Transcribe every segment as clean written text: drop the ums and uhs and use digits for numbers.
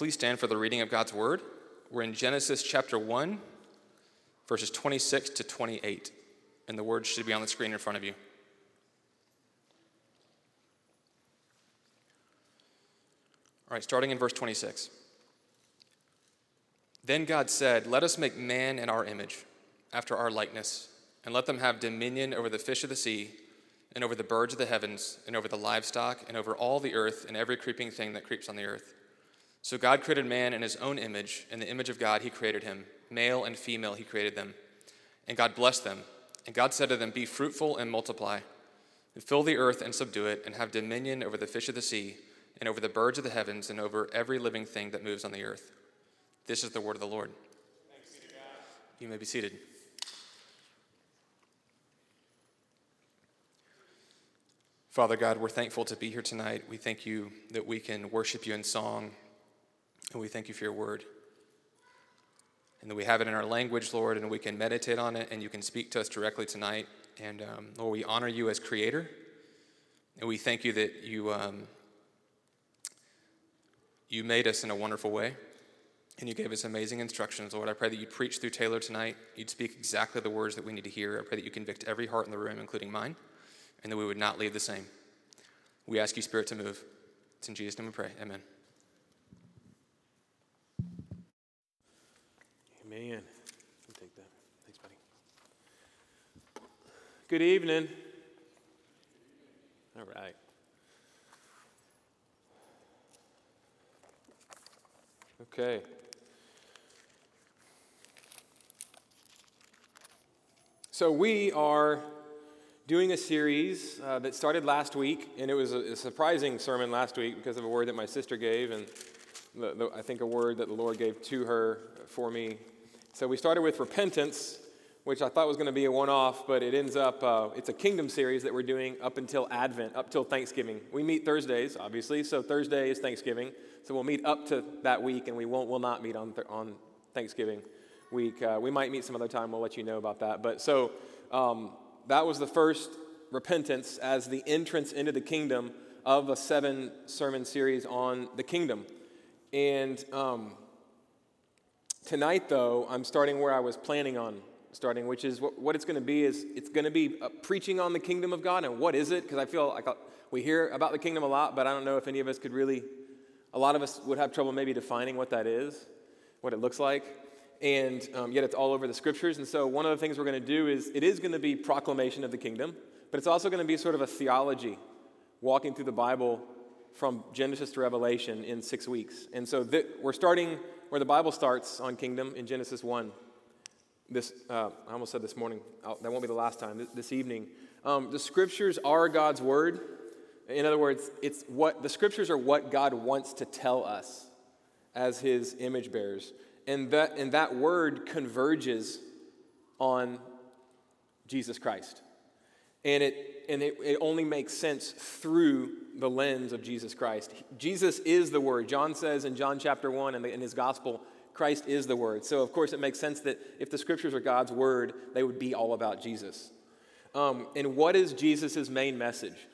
please stand for the reading of God's word. We're in Genesis chapter 1, verses 26 to 28, and the words should be on the screen in front of you. All right, starting in verse 26. Then God said, "Let us make man in our image, after our likeness, and let them have dominion over the fish of the sea, and over the birds of the heavens, and over the livestock, and over all the earth, and every creeping thing that creeps on the earth." So God created man in his own image. In the image of God he created him. Male and female he created them. And God blessed them. And God said to them, "Be fruitful and multiply, and fill the earth and subdue it, and have dominion over the fish of the sea, and over the birds of the heavens, and over every living thing that moves on the earth." This is the word of the Lord. Thanks be to God. You may be seated. Father God, we're thankful to be here tonight. We thank you that we can worship you in song, and we thank you for your word, and that we have it in our language, Lord, and we can meditate on it, and you can speak to us directly tonight. And Lord, we honor you as creator, and we thank you that you made us in a wonderful way, and you gave us amazing instructions, Lord. I pray that you preach through Taylor tonight. You'd speak exactly the words that we need to hear. I pray that you convict every heart in the room, including mine, and that we would not leave the same. We ask you, Spirit, to move. It's in Jesus' name we pray. Amen. Amen. I'll take that. Thanks, buddy. Good evening. All right. Okay. So we are doing a series that started last week, and it was a surprising sermon last week because of a word that my sister gave, and I think a word that the Lord gave to her for me. So we started with repentance, which I thought was going to be a one-off, but it ends up, it's a kingdom series that we're doing up until Advent, up till Thanksgiving. We meet Thursdays, obviously, so Thursday is Thanksgiving, so we'll meet up to that week, and we'll not meet on Thanksgiving week. We might meet some other time, we'll let you know about that, but so... that was the first repentance as the entrance into the kingdom of a 7-sermon series on the kingdom. And tonight, though, I'm starting where I was planning on starting, which is what it's going to be is it's going to be preaching on the kingdom of God. And what is it? Because I feel like we hear about the kingdom a lot, but I don't know if any of us could really, a lot of us would have trouble maybe defining what that is, what it looks like. And yet it's all over the scriptures. And so one of the things we're going to do is it is going to be proclamation of the kingdom, but it's also going to be sort of a theology, walking through the Bible from Genesis to Revelation in 6 weeks. And so we're starting where the Bible starts on kingdom in Genesis 1. This I almost said this morning. That won't be the last time. This evening. The scriptures are God's word. In other words, it's what the scriptures are what God wants to tell us as his image bearers. And that word converges on Jesus Christ. And it only makes sense through the lens of Jesus Christ. Jesus is the word. John says in John chapter 1 in his gospel, Christ is the word. So, of course, it makes sense that if the scriptures are God's word, they would be all about Jesus. And what is Jesus' main message?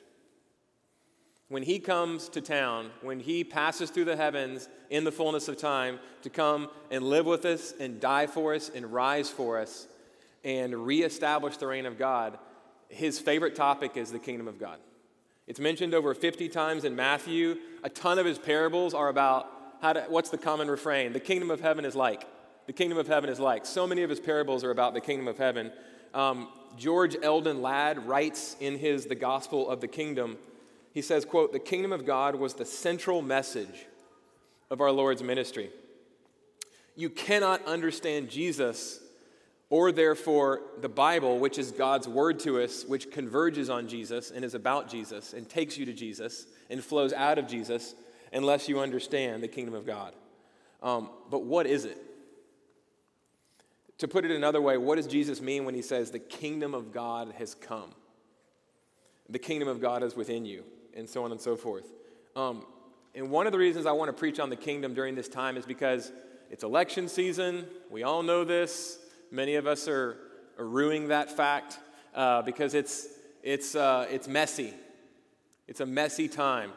When he comes to town, when he passes through the heavens in the fullness of time to come and live with us and die for us and rise for us and reestablish the reign of God, his favorite topic is the kingdom of God. It's mentioned over 50 times in Matthew. A ton of his parables are about what's the common refrain? The kingdom of heaven is like. The kingdom of heaven is like. So many of his parables are about the kingdom of heaven. George Eldon Ladd writes in his The Gospel of the Kingdom, he says, quote, "The kingdom of God was the central message of our Lord's ministry. You cannot understand Jesus or therefore the Bible, which is God's word to us, which converges on Jesus and is about Jesus and takes you to Jesus and flows out of Jesus unless you understand the kingdom of God." But what is it? To put it another way, what does Jesus mean when he says the kingdom of God has come? The kingdom of God is within you. And so on and so forth. And one of the reasons I want to preach on the kingdom during this time is because it's election season. We all know this. Many of us are ruining that fact because it's messy. It's a messy time,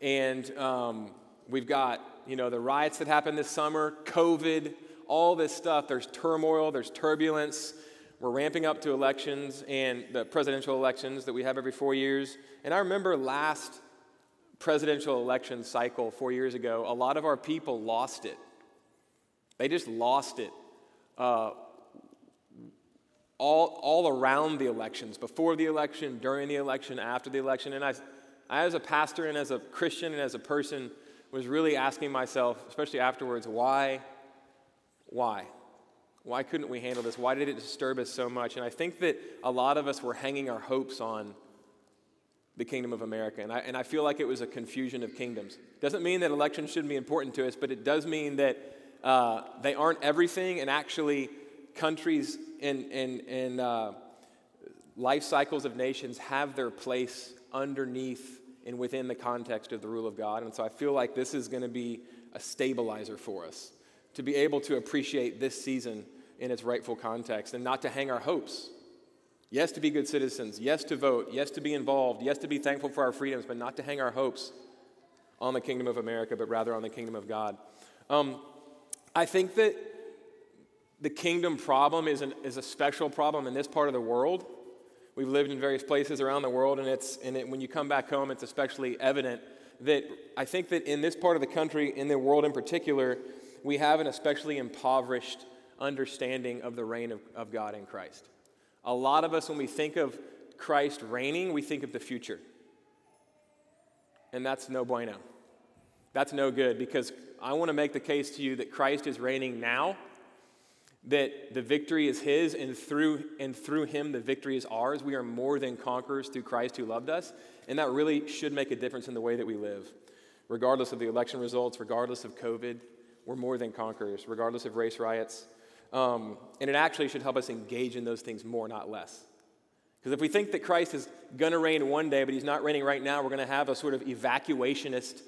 and we've got you know, the riots that happened this summer, COVID, all this stuff. There's turmoil, there's turbulence. We're ramping up to elections and the presidential elections that we have every 4 years. And I remember last presidential election cycle 4 years ago, a lot of our people lost it. They just lost it all around the elections, before the election, during the election, after the election. And I as a pastor and as a Christian and as a person, was really asking myself, especially afterwards, why? Why couldn't we handle this? Why did it disturb us so much? And I think that a lot of us were hanging our hopes on the kingdom of America. And I feel like it was a confusion of kingdoms. Doesn't mean that elections shouldn't be important to us, but it does mean that they aren't everything, and actually countries and life cycles of nations have their place underneath and within the context of the rule of God. And so I feel like this is going to be a stabilizer for us to be able to appreciate this season in its rightful context and not to hang our hopes. Yes, to be good citizens. Yes, to vote. Yes, to be involved. Yes, to be thankful for our freedoms, but not to hang our hopes on the kingdom of America, but rather on the kingdom of God. I think that the kingdom problem is a special problem in this part of the world. We've lived in various places around the world, and when you come back home, it's especially evident that I think that in this part of the country, in the world in particular, we have an especially impoverished understanding of the reign of God in Christ. A lot of us, when we think of Christ reigning, we think of the future. And that's no bueno. That's no good, because I want to make the case to you that Christ is reigning now, that the victory is his, and through him the victory is ours. We are more than conquerors through Christ who loved us, and that really should make a difference in the way that we live. Regardless of the election results, regardless of COVID, we're more than conquerors, regardless of race riots. And it actually should help us engage in those things more, not less. Because if we think that Christ is going to reign one day, but he's not reigning right now, we're going to have a sort of evacuationist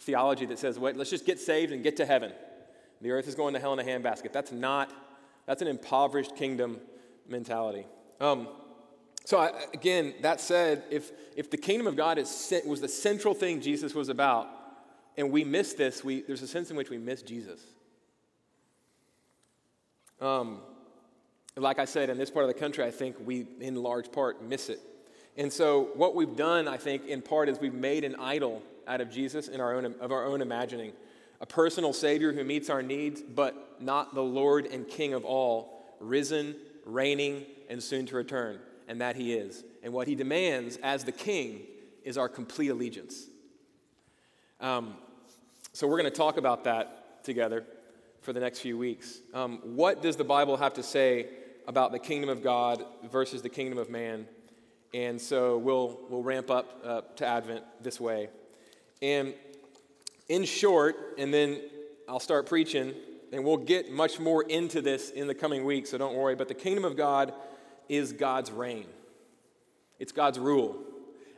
theology that says, "Wait, let's just get saved and get to heaven. The earth is going to hell in a handbasket." That's an impoverished kingdom mentality. So, that said, if the kingdom of God was the central thing Jesus was about, and we miss this, there's a sense in which we miss Jesus. Like I said, in this part of the country, I think we, in large part, miss it. And so what we've done, I think, in part, is we've made an idol out of Jesus of our own imagining, a personal Savior who meets our needs, but not the Lord and King of all, risen, reigning, and soon to return, and that he is. And what he demands as the King is our complete allegiance. So we're going to talk about that together for the next few weeks. What does the Bible have to say about the kingdom of God versus the kingdom of man? And so we'll ramp up to Advent this way. And in short, and then I'll start preaching, and we'll get much more into this in the coming weeks, so don't worry, but the kingdom of God is God's reign. It's God's rule.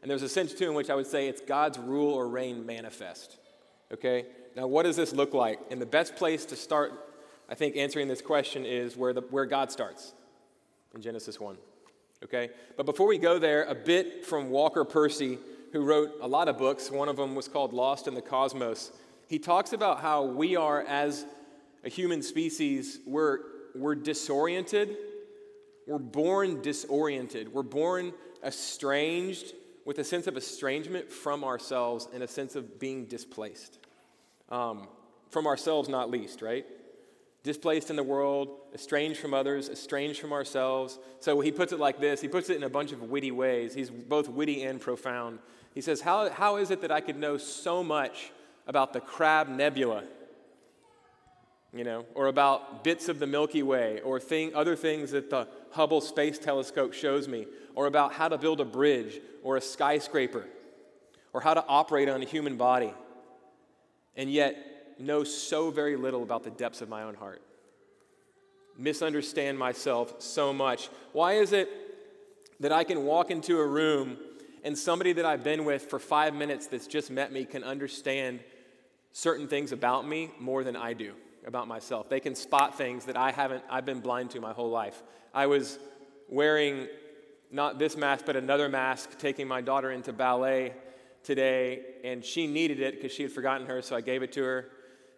And there's a sense, too, in which I would say it's God's rule or reign manifest, okay? Now, what does this look like? And the best place to start, I think, answering this question is where God starts, in Genesis 1, okay? But before we go there, a bit from Walker Percy, who wrote a lot of books. One of them was called Lost in the Cosmos. He talks about how we are, as a human species, we're disoriented. We're born disoriented. We're born estranged, with a sense of estrangement from ourselves and a sense of being displaced. From ourselves, not least, right? Displaced in the world, estranged from others, estranged from ourselves. So he puts it like this. He puts it in a bunch of witty ways. He's both witty and profound. He says, how is it that I could know so much about the Crab Nebula, you know, or about bits of the Milky Way, or other things that the Hubble Space Telescope shows me, or about how to build a bridge or a skyscraper, or how to operate on a human body, and yet know so very little about the depths of my own heart, misunderstand myself so much? Why is it that I can walk into a room and somebody that I've been with for 5 minutes that's just met me can understand certain things about me more than I do about myself? They can spot things that I've been blind to my whole life. I was wearing not this mask, but another mask, taking my daughter into ballet today, and she needed it because she had forgotten her, so I gave it to her.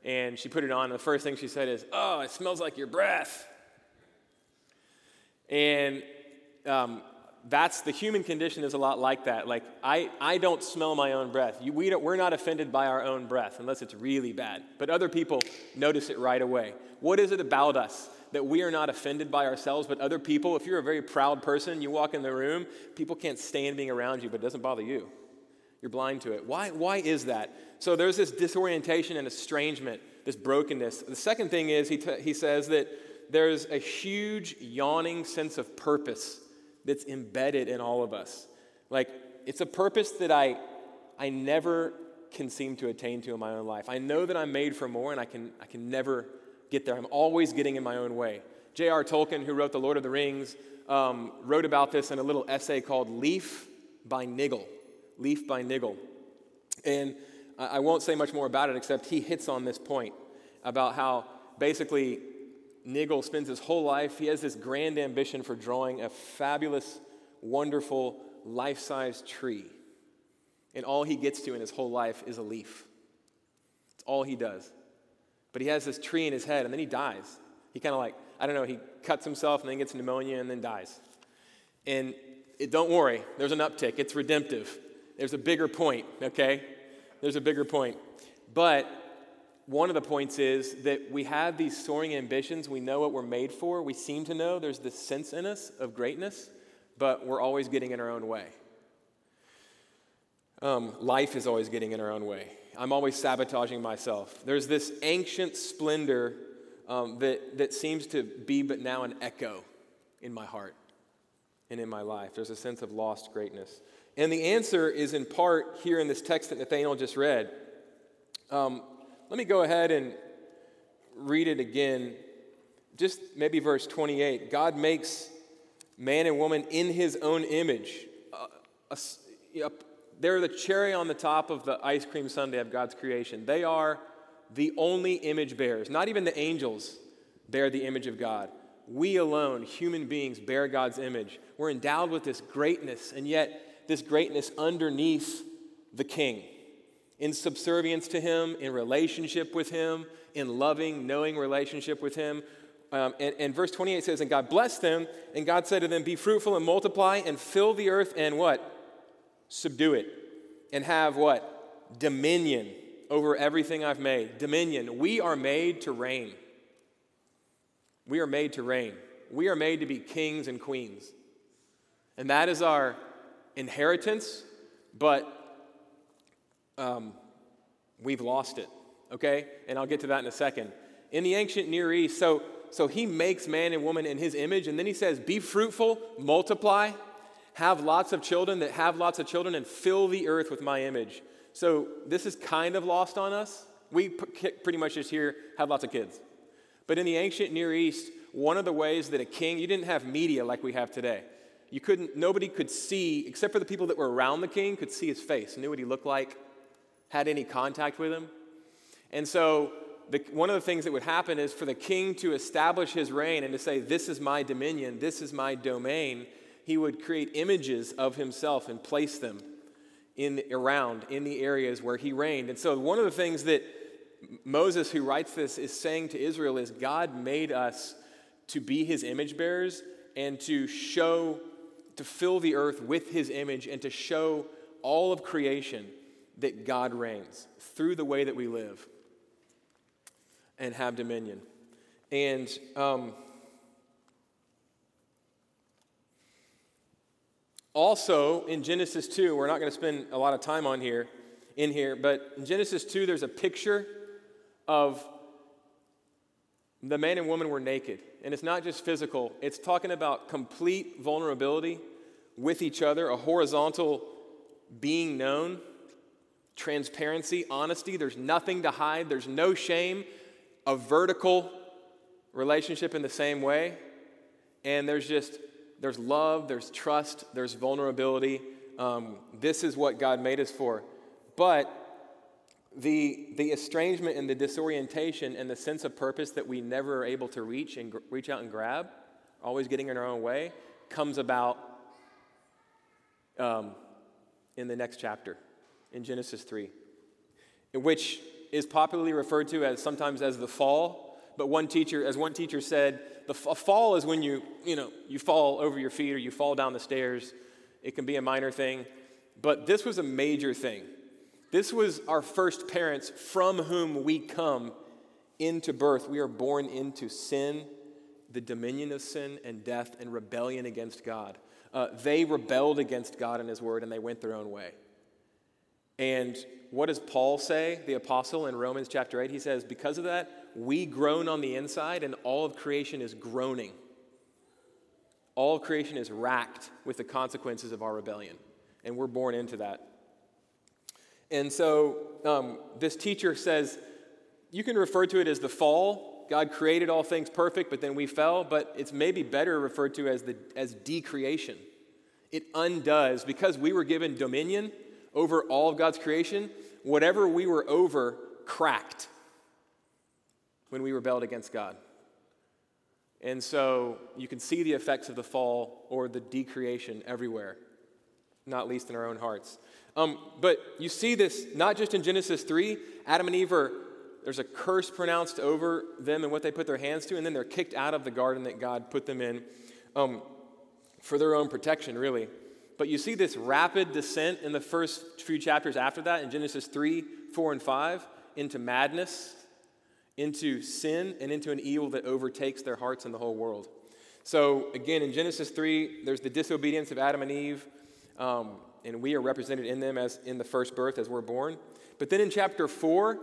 and she put it on, and the first thing she said is, "Oh, it smells like your breath." And that's the human condition is a lot like that. Like, I don't smell my own breath. We're not offended by our own breath unless it's really bad. But other people notice it right away. What is it about us that we are not offended by ourselves, but other people? If you're a very proud person, you walk in the room, people can't stand being around you, but it doesn't bother you. You're blind to it. Why is that? So there's this disorientation and estrangement, this brokenness. The second thing is he says that there's a huge yawning sense of purpose that's embedded in all of us. Like, it's a purpose that I never can seem to attain to in my own life. I know that I'm made for more, and I can never get there. I'm always getting in my own way. J.R. Tolkien, who wrote The Lord of the Rings, wrote about this in a little essay called Leaf by Niggle. Leaf by Niggle. And I won't say much more about it, except he hits on this point about how basically Niggle spends his whole life, he has this grand ambition for drawing a fabulous, wonderful, life-size tree. And all he gets to in his whole life is a leaf. It's all he does. But he has this tree in his head, and then he dies. He kind of he cuts himself, and then gets pneumonia, and then dies. And don't worry, there's an uptick. It's redemptive. There's a bigger point, okay? There's a bigger point. But one of the points is that we have these soaring ambitions. We know what we're made for. We seem to know. There's this sense in us of greatness, but we're always getting in our own way. Life is always getting in our own way. I'm always sabotaging myself. There's this ancient splendor that seems to be but now an echo in my heart and in my life. There's a sense of lost greatness. And the answer is in part here in this text that Nathaniel just read. Let me go ahead and read it again, just maybe verse 28. God makes man and woman in his own image. They're the cherry on the top of the ice cream sundae of God's creation. They are the only image bearers. Not even the angels bear the image of God. We alone, human beings, bear God's image. We're endowed with this greatness, and yet this greatness underneath the King. In subservience to him, in relationship with him, in loving, knowing relationship with him. And verse 28 says, "And God blessed them, and God said to them, be fruitful and multiply and fill the earth and" what? "Subdue it and have" what? "Dominion over everything I've made." Dominion. We are made to reign. We are made to reign. We are made to be kings and queens. And that is our inheritance, but we've lost it, okay? And I'll get to that in a second. In the ancient Near East, so he makes man and woman in his image, and then he says, be fruitful, multiply, have lots of children that have lots of children, and fill the earth with my image. So this is kind of lost on us. We pretty much just here have lots of kids. But in the ancient Near East, one of the ways that a king, you didn't have media like we have today. Nobody could see, except for the people that were around the king, could see his face, knew what he looked like, had any contact with him. And so one of the things that would happen is for the king to establish his reign and to say, this is my dominion, this is my domain, he would create images of himself and place them in the areas where he reigned. And so one of the things that Moses, who writes this, is saying to Israel is God made us to be his image bearers and to fill the earth with his image and to show all of creation that God reigns through the way that we live and have dominion. And also in Genesis 2, we're not going to spend a lot of time but in Genesis 2 there's a picture of the man and woman were naked. And it's not just physical, it's talking about complete vulnerability with each other, a horizontal being known, transparency, honesty, there's nothing to hide, there's no shame, a vertical relationship in the same way, and there's love, there's trust, there's vulnerability. This is what God made us for. But the estrangement and the disorientation and the sense of purpose that we never are able to reach out and grab, always getting in our own way, comes about in the next chapter. In Genesis 3, in which is popularly referred to as sometimes as the fall. But one teacher said, a fall is when you fall over your feet or you fall down the stairs. It can be a minor thing, but this was a major thing. This was our first parents from whom we come into birth. We are born into sin, the dominion of sin and death and rebellion against God. They rebelled against God and his word, and they went their own way. And what does Paul say, the apostle, in Romans chapter 8? He says, because of that, we groan on the inside, and all of creation is groaning. All creation is racked with the consequences of our rebellion, and we're born into that. And so this teacher says, you can refer to it as the fall. God created all things perfect, but then we fell. But it's maybe better referred to as decreation. It undoes, because we were given dominion over all of God's creation, whatever we were over cracked when we rebelled against God. And so you can see the effects of the fall or the decreation everywhere, not least in our own hearts. But you see this not just in Genesis 3. Adam and Eve, there's a curse pronounced over them and what they put their hands to, and then they're kicked out of the garden that God put them in for their own protection, really. But you see this rapid descent in the first few chapters after that in Genesis 3, 4, and 5 into madness, into sin, and into an evil that overtakes their hearts and the whole world. So again, in Genesis 3, there's the disobedience of Adam and Eve, and we are represented in them as in the first birth as we're born. But then in chapter 4,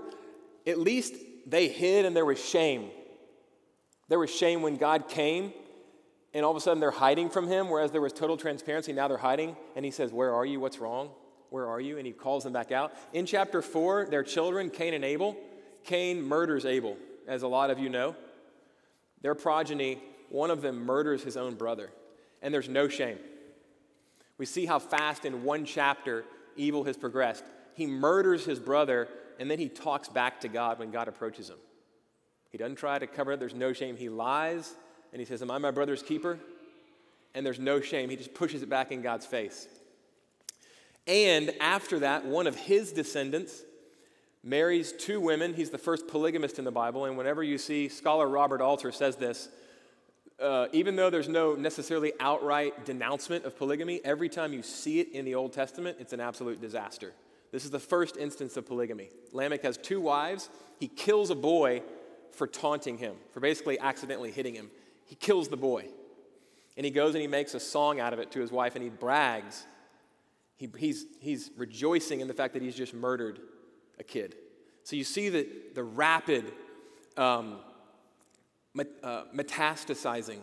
at least they hid and there was shame. There was shame when God came, and all of a sudden they're hiding from him, whereas there was total transparency. Now they're hiding, and he says, where are you? What's wrong? Where are you? And he calls them back out. In chapter 4, their children, Cain and Abel. Cain murders Abel, as a lot of you know. Their progeny, one of them murders his own brother, and there's no shame. We see how fast in one chapter evil has progressed. He murders his brother, and then he talks back to God when God approaches him. He doesn't try to cover it. There's no shame. He lies, and he says, am I my brother's keeper? And there's no shame. He just pushes it back in God's face. And after that, one of his descendants marries two women. He's the first polygamist in the Bible. And whenever you see, scholar Robert Alter says this, even though there's no necessarily outright denouncement of polygamy, every time you see it in the Old Testament, it's an absolute disaster. This is the first instance of polygamy. Lamech has two wives. He kills a boy for taunting him, for basically accidentally hitting him. He kills the boy. And he goes and he makes a song out of it to his wife, and he brags. He's rejoicing in the fact that he's just murdered a kid. So you see the rapid metastasizing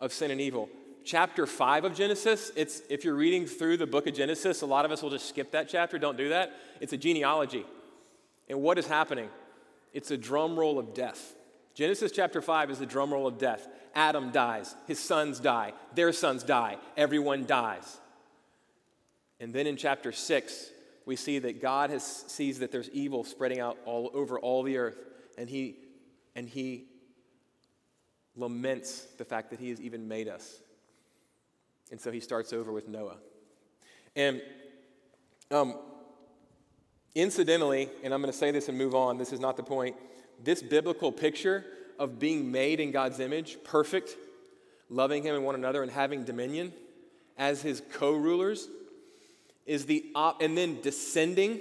of sin and evil. Chapter 5 of Genesis, if you're reading through the book of Genesis, a lot of us will just skip that chapter. Don't do that. It's a genealogy. And what is happening? It's a drum roll of death. Genesis chapter 5 is the drum roll of death. Adam dies. His sons die. Their sons die. Everyone dies. And then in chapter 6, we see that God sees that there's evil spreading out all over all the earth, and he laments the fact that he has even made us. And so he starts over with Noah. And incidentally, and I'm going to say this and move on, this is not the point, this biblical picture of being made in God's image, perfect, loving him and one another, and having dominion as his co-rulers, is and then descending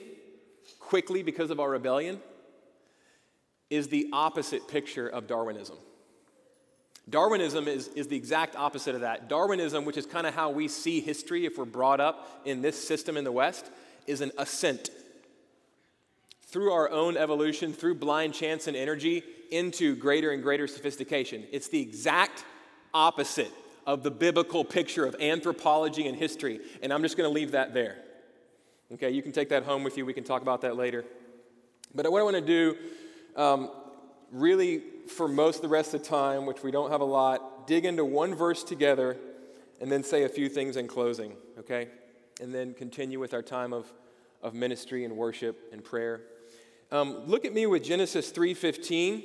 quickly because of our rebellion, is the opposite picture of Darwinism. Darwinism is the exact opposite of that. Darwinism, which is kind of how we see history if we're brought up in this system in the West, is an ascent through our own evolution, through blind chance and energy, into greater and greater sophistication. It's the exact opposite of the biblical picture of anthropology and history. And I'm just going to leave that there. Okay, you can take that home with you. We can talk about that later. But what I want to do, really, for most of the rest of the time, which we don't have a lot, dig into one verse together and then say a few things in closing, okay? And then continue with our time of ministry and worship and prayer. Look at me with Genesis 3:15.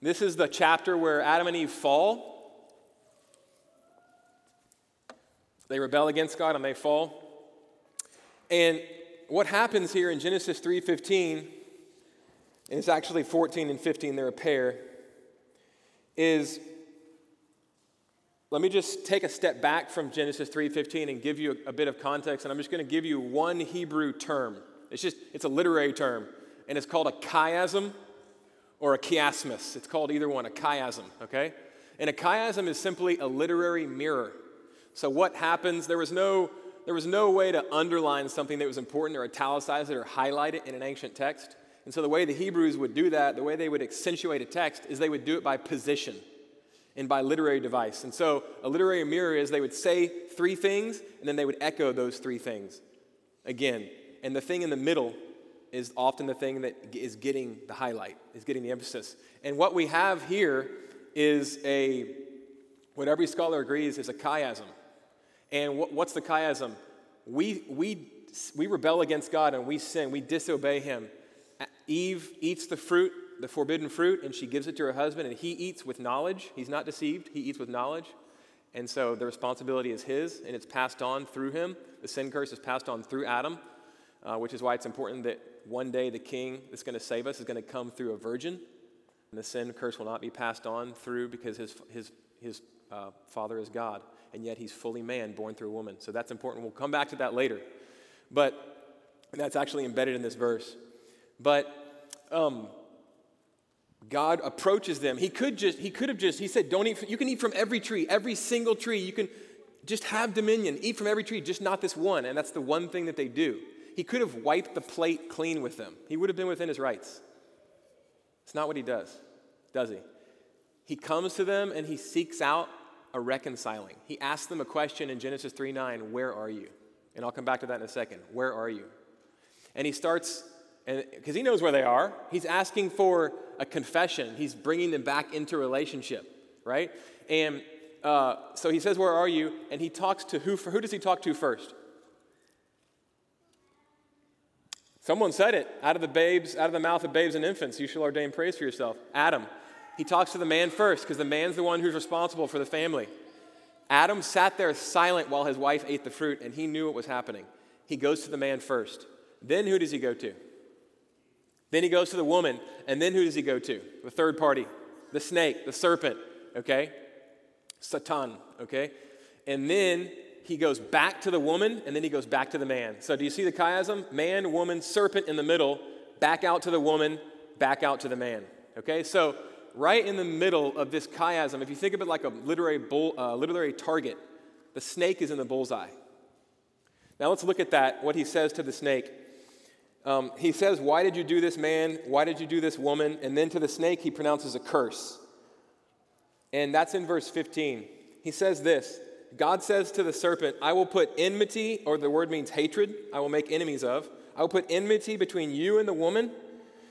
This is the chapter where Adam and Eve fall. They rebel against God and they fall. And what happens here in Genesis 3:15 and it's actually 14 and 15, they're a pair, is let me just take a step back from Genesis 3:15 and give you a bit of context, and I'm just going to give you one Hebrew term. It's a literary term, and it's called a chiasm or a chiasmus. It's called either one, a chiasm, okay? And a chiasm is simply a literary mirror. So what happens, there was no way to underline something that was important or italicize it or highlight it in an ancient text. And so the way the Hebrews would do that, the way they would accentuate a text, is they would do it by position and by literary device. And so a literary mirror is they would say three things, and then they would echo those three things again. And the thing in the middle is often the thing that is getting the highlight, is getting the emphasis. And what we have here is what every scholar agrees is a chiasm. And what's the chiasm? We rebel against God and we sin. We disobey him. Eve eats the fruit, the forbidden fruit, and she gives it to her husband, and he eats with knowledge. He's not deceived. He eats with knowledge. And so the responsibility is his, and it's passed on through him. The sin curse is passed on through Adam, which is why it's important that one day the king that's going to save us is going to come through a virgin. And the sin curse will not be passed on through because his father is God. And yet he's fully man, born through a woman. So that's important. We'll come back to that later. But that's actually embedded in this verse. But God approaches them. He said, don't eat, you can eat from every tree, every single tree. You can just have dominion. Eat from every tree, just not this one. And that's the one thing that they do. He could have wiped the plate clean with them. He would have been within his rights. It's not what he does he? He comes to them and he seeks out a reconciling. He asks them a question in Genesis 3:9, where are you? And I'll come back to that in a second. Where are you? And he starts, because he knows where they are. He's asking for a confession. He's bringing them back into relationship, right? And so he says, where are you? And he talks to who? Who does he talk to first? Someone said it. Out of the mouth of babes and infants, you shall ordain praise for yourself. Adam. He talks to the man first because the man's the one who's responsible for the family. Adam sat there silent while his wife ate the fruit, and he knew what was happening. He goes to the man first. Then who does he go to? Then he goes to the woman, and then who does he go to? The third party, the snake, the serpent, okay? Satan, okay? And then he goes back to the woman, and then he goes back to the man. So do you see the chiasm? Man, woman, serpent in the middle, back out to the woman, back out to the man, okay? So right in the middle of this chiasm, if you think of it like a literary target, the snake is in the bullseye. Now let's look at that, what he says to the snake. He says, why did you do this, man? Why did you do this, woman? And then to the snake, he pronounces a curse. And that's in verse 15. He says this, God says to the serpent, I will put enmity, or the word means hatred, I will make enemies of. I will put enmity between you and the woman,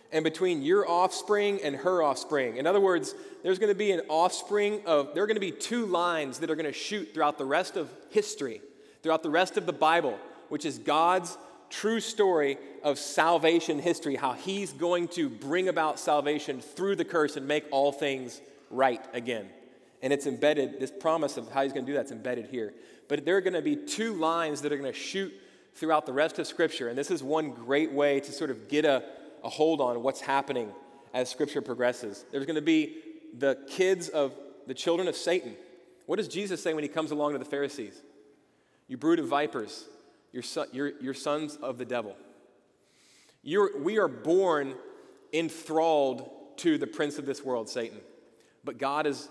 and between your offspring and her offspring. In other words, there's going to be there are going to be two lines that are going to shoot throughout the rest of history, throughout the rest of the Bible, which is God's true story of salvation history, how he's going to bring about salvation through the curse and make all things right again. And it's embedded, this promise of how he's going to do that's embedded here. But there are going to be two lines that are going to shoot throughout the rest of Scripture, and this is one great way to sort of get a hold on what's happening as Scripture progresses. There's going to be the children of Satan. What does Jesus say when he comes along to the Pharisees? You brood of vipers, you're sons of the devil. We are born enthralled to the prince of this world, Satan. But God is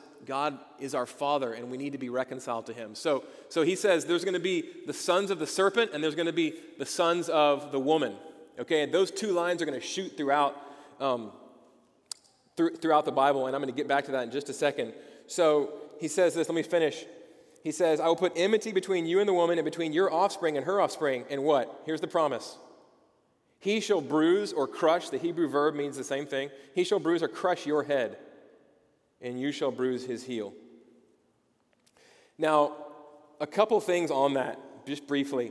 our Father, and we need to be reconciled to him. So he says there's going to be the sons of the serpent, and there's going to be the sons of the woman. Okay, and those two lines are going to shoot throughout the Bible, and I'm going to get back to that in just a second. So he says this, let me finish. He says, I will put enmity between you and the woman and between your offspring and her offspring. And what? Here's the promise. He shall bruise or crush, the Hebrew verb means the same thing. He shall bruise or crush your head, and you shall bruise his heel. Now, a couple things on that, just briefly.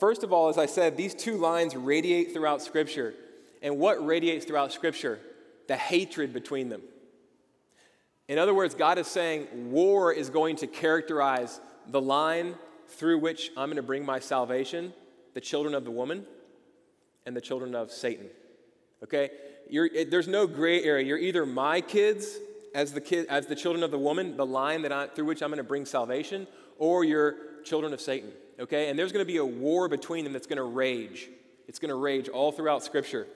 First of all, as I said, these two lines radiate throughout Scripture. And what radiates throughout Scripture? The hatred between them. In other words, God is saying war is going to characterize the line through which I'm going to bring my salvation, the children of the woman and the children of Satan. Okay? there's no gray area. You're either my kids, as the children of the woman, the line that through which I'm going to bring salvation, or you're children of Satan, okay? And there's going to be a war between them that's going to rage. It's going to rage all throughout Scripture.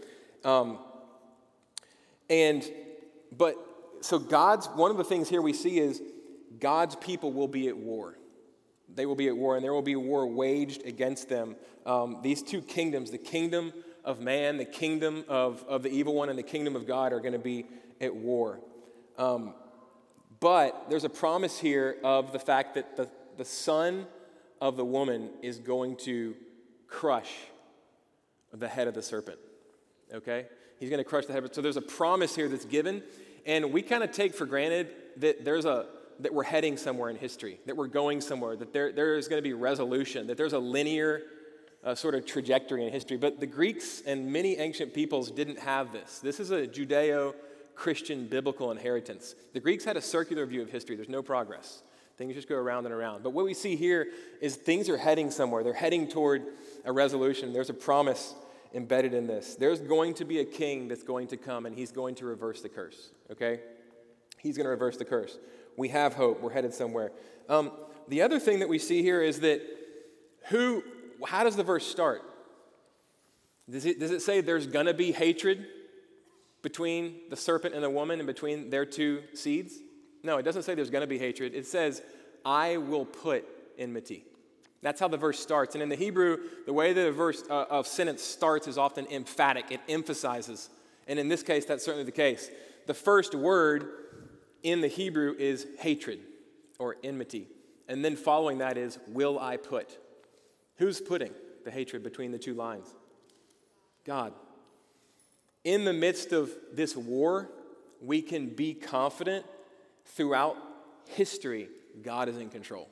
So one of the things here we see is God's people will be at war. They will be at war, and there will be a war waged against them. These two kingdoms, the kingdom of man, the kingdom of the evil one, and the kingdom of God are going to be at war. But there's a promise here of the fact that the son of the woman is going to crush the head of the serpent, okay? He's going to crush the head of the serpent. So there's a promise here that's given, and we kind of take for granted that that we're heading somewhere in history, that we're going somewhere, that there is going to be resolution, that there's a linear sort of trajectory in history. But the Greeks and many ancient peoples didn't have this. This is a Judeo-Christian biblical inheritance. The Greeks had a circular view of history. There's no progress. Things just go around and around. But what we see here is things are heading somewhere. They're heading toward a resolution. There's a promise embedded in this. There's going to be a king that's going to come, and he's going to reverse the curse, okay? He's going to reverse the curse. We have hope. We're headed somewhere. The other thing that we see here is that how does the verse start? Does it say there's going to be hatred between the serpent and the woman and between their two seeds? No, it doesn't say there's going to be hatred. It says, I will put enmity. That's how the verse starts. And in the Hebrew, the way that a verse of sentence starts is often emphatic. It emphasizes. And in this case, that's certainly the case. The first word in the Hebrew is hatred or enmity. And then following that is, will I put? Who's putting the hatred between the two lines? God. In the midst of this war, we can be confident throughout history, God is in control.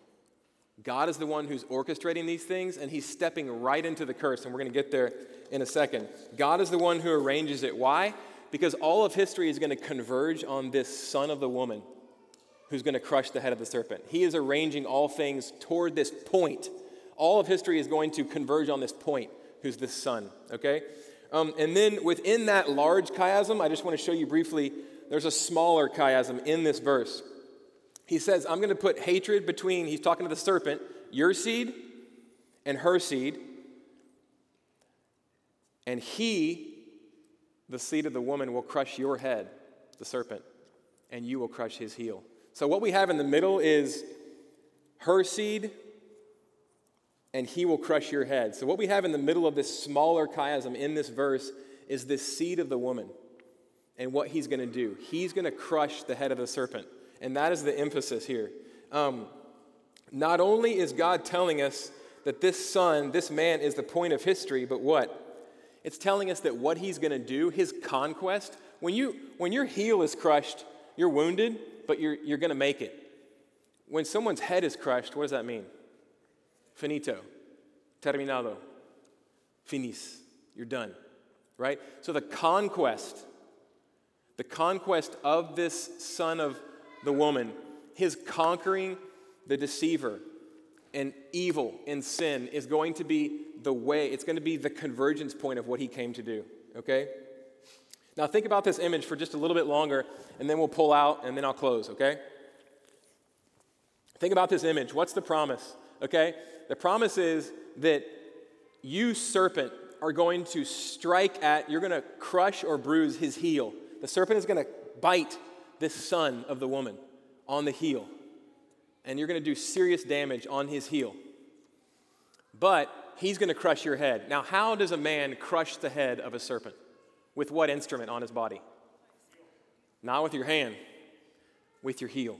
God is the one who's orchestrating these things, and he's stepping right into the curse, and we're going to get there in a second. God is the one who arranges it. Why? Because all of history is going to converge on this son of the woman who's going to crush the head of the serpent. He is arranging all things toward this point. All of history is going to converge on this point, who's this son, okay? And then within that large chiasm, I just want to show you briefly, there's a smaller chiasm in this verse. He says, I'm going to put hatred between, he's talking to the serpent, your seed and her seed, and the seed of the woman will crush your head, the serpent, and you will crush his heel. So what we have in the middle is her seed, and he will crush your head. So what we have in the middle of this smaller chiasm in this verse is this seed of the woman and what he's going to do. He's going to crush the head of the serpent, and that is the emphasis here. Not only is God telling us that this man is the point of history, but what? It's telling us that what he's going to do, his conquest, when your heel is crushed, you're wounded, but you're going to make it. When someone's head is crushed, what does that mean? Finito, terminado, finis, you're done, right? So the conquest of this son of the woman, his conquering the deceiver and evil and sin is going to be the way, it's going to be the convergence point of what he came to do, okay? Now think about this image for just a little bit longer, and then we'll pull out, and then I'll close, okay? Think about this image. What's the promise, okay? The promise is that you, serpent, are going to you're going to crush or bruise his heel. The serpent is going to bite this son of the woman on the heel, and you're going to do serious damage on his heel. But he's going to crush your head. Now, how does a man crush the head of a serpent? With what instrument on his body? Not with your hand, with your heel.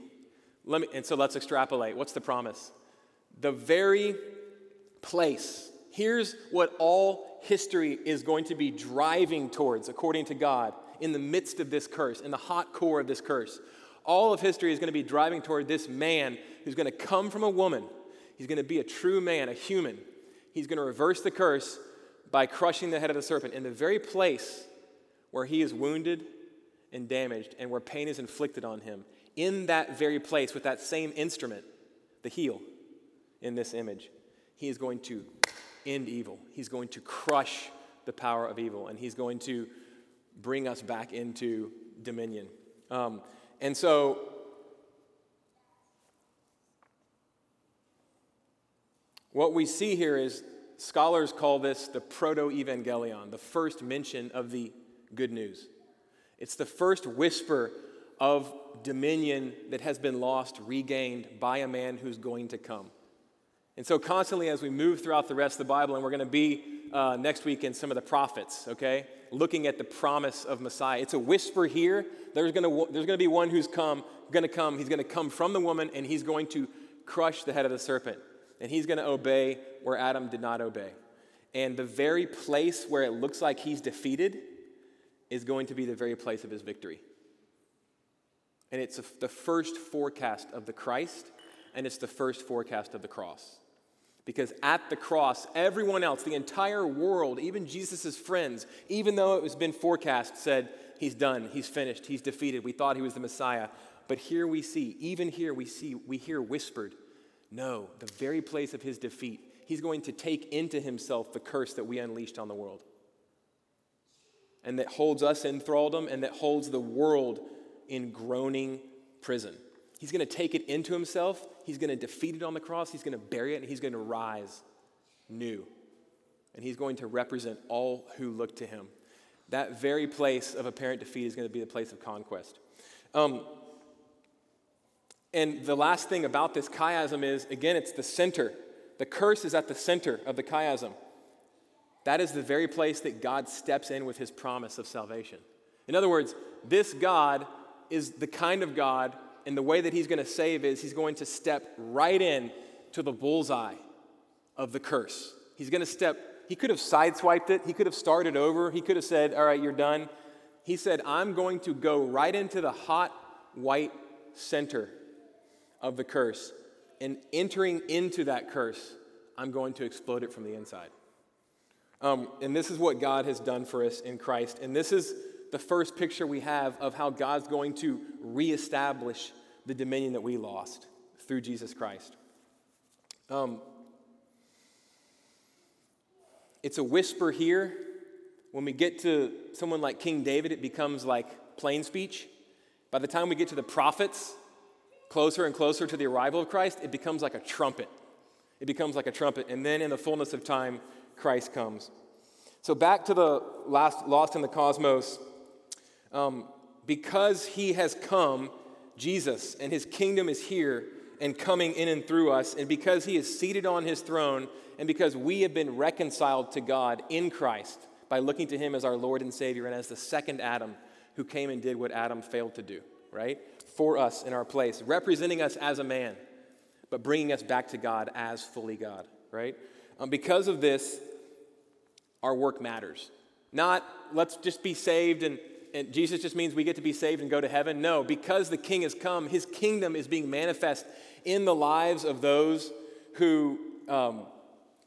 So let's extrapolate. What's the promise? The very place. Here's what all history is going to be driving towards, according to God, in the midst of this curse, in the hot core of this curse. All of history is going to be driving toward this man who's going to come from a woman. He's going to be a true man, a human. He's going to reverse the curse by crushing the head of the serpent in the very place where he is wounded and damaged and where pain is inflicted on him. In that very place with that same instrument, the heel, in this image, he is going to end evil. He's going to crush the power of evil, and he's going to bring us back into dominion. And so what we see here is scholars call this the proto-evangelion, the first mention of the good news. It's the first whisper of dominion that has been lost, regained by a man who's going to come. And so constantly as we move throughout the rest of the Bible, and we're going to be next week in some of the prophets, okay, looking at the promise of Messiah. It's a whisper here. There's going to be one who's going to come. He's going to come from the woman, and he's going to crush the head of the serpent. And he's going to obey where Adam did not obey. And the very place where it looks like he's defeated is going to be the very place of his victory. And it's the first forecast of the Christ, and it's the first forecast of the cross. Because at the cross, everyone else, the entire world, even Jesus' friends, even though it has been forecast, said, he's done, he's finished, he's defeated. We thought he was the Messiah. But here we see, even here we hear whispered, no, the very place of his defeat, he's going to take into himself the curse that we unleashed on the world. And that holds us in thraldom, and that holds the world in groaning prison. He's going to take it into himself. He's going to defeat it on the cross. He's going to bury it, and he's going to rise new. And he's going to represent all who look to him. That very place of apparent defeat is going to be the place of conquest. And the last thing about this chiasm is, again, it's the center. The curse is at the center of the chiasm. That is the very place that God steps in with his promise of salvation. In other words, this God is the kind of God, and the way that he's going to save is he's going to step right in to the bullseye of the curse. He's going to step, he could have sideswiped it, he could have started over, he could have said, all right, you're done. He said, I'm going to go right into the hot, white center of the curse, and entering into that curse, I'm going to explode it from the inside. And this is what God has done for us in Christ, and this is the first picture we have of how God's going to reestablish the dominion that we lost through Jesus Christ. It's a whisper here. When we get to someone like King David, it becomes like plain speech. By the time we get to the prophets, closer and closer to the arrival of Christ, it becomes like a trumpet. It becomes like a trumpet. And then in the fullness of time, Christ comes. So back to the last Lost in the Cosmos. Because he has come, Jesus, and his kingdom is here and coming in and through us, and because he is seated on his throne, and because we have been reconciled to God in Christ by looking to him as our Lord and Savior and as the second Adam who came and did what Adam failed to do, right? For us in our place, representing us as a man, but bringing us back to God as fully God, right? Because of this, our work matters. Not let's just be saved and Jesus just means we get to be saved and go to heaven. No, because the king has come, his kingdom is being manifest in the lives of those who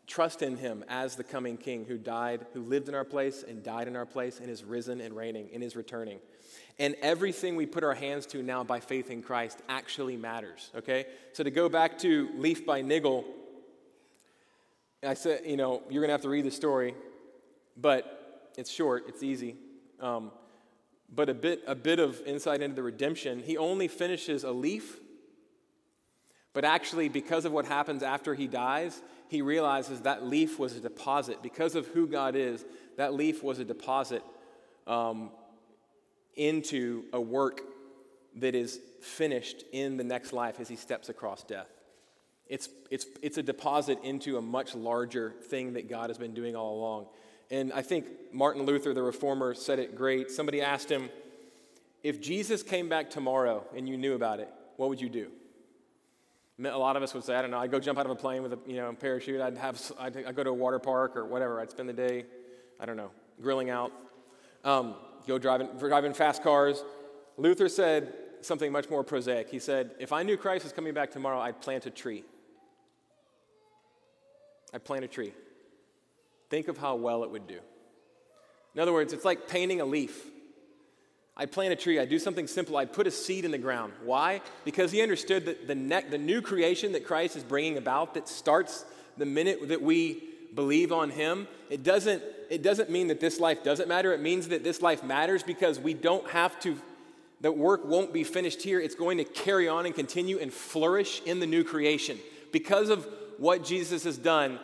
trust in him as the coming king who died, who lived in our place and died in our place and is risen and reigning and is returning. And everything we put our hands to now by faith in Christ actually matters, okay? So to go back to Leaf by Niggle, I said, you know, you're going to have to read the story, but it's short, it's easy. But a bit of insight into the redemption. He only finishes a leaf, but actually because of what happens after he dies, he realizes that leaf was a deposit. Because of who God is, that leaf was a deposit into a work that is finished in the next life as he steps across death. It's a deposit into a much larger thing that God has been doing all along. And I think Martin Luther, the reformer, said it great. Somebody asked him, if Jesus came back tomorrow and you knew about it, what would you do? A lot of us would say, I don't know, I'd go jump out of a plane with a parachute, I'd go to a water park or whatever, I'd spend the day, I don't know, grilling out, go driving fast cars. Luther said something much more prosaic. He said, if I knew Christ was coming back tomorrow, I'd plant a tree. I'd plant a tree. Think of how well it would do. In other words, it's like painting a leaf. I plant a tree. I do something simple. I put a seed in the ground. Why? Because he understood that the new creation that Christ is bringing about that starts the minute that we believe on him, it doesn't mean that this life doesn't matter. It means that this life matters because we don't have to, the work won't be finished here. It's going to carry on and continue and flourish in the new creation. Because of what Jesus has done,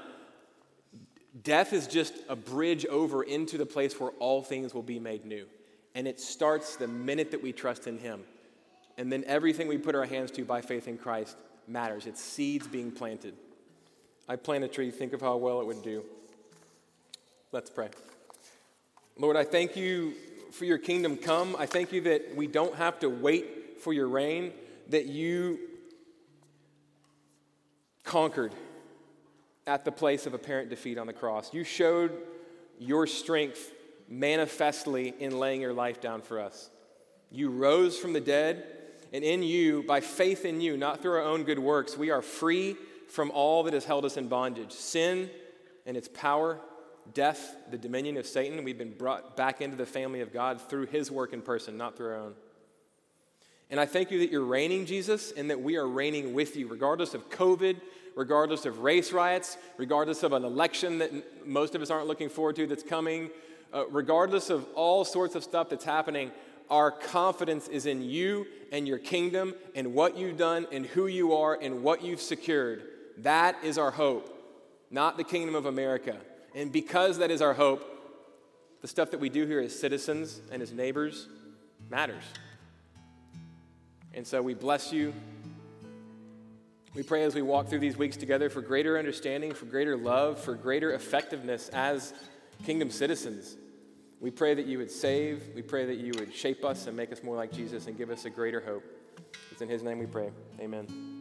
death is just a bridge over into the place where all things will be made new. And it starts the minute that we trust in him. And then everything we put our hands to by faith in Christ matters. It's seeds being planted. I plant a tree, think of how well it would do. Let's pray. Lord, I thank you for your kingdom come. I thank you that we don't have to wait for your reign, that you conquered at the place of apparent defeat on the cross. You showed your strength manifestly in laying your life down for us. You rose from the dead, and in you, by faith in you, not through our own good works, we are free from all that has held us in bondage. Sin and its power, death, the dominion of Satan, we've been brought back into the family of God through his work in person, not through our own. And I thank you that you're reigning, Jesus, and that we are reigning with you, regardless of COVID, regardless of race riots, regardless of an election that most of us aren't looking forward to that's coming, regardless of all sorts of stuff that's happening. Our confidence is in you and your kingdom and what you've done and who you are and what you've secured. That is our hope, not the kingdom of America. And because that is our hope, the stuff that we do here as citizens and as neighbors matters. And so we bless you. We pray as we walk through these weeks together for greater understanding, for greater love, for greater effectiveness as kingdom citizens. We pray that you would save. We pray that you would shape us and make us more like Jesus and give us a greater hope. It's in his name we pray. Amen.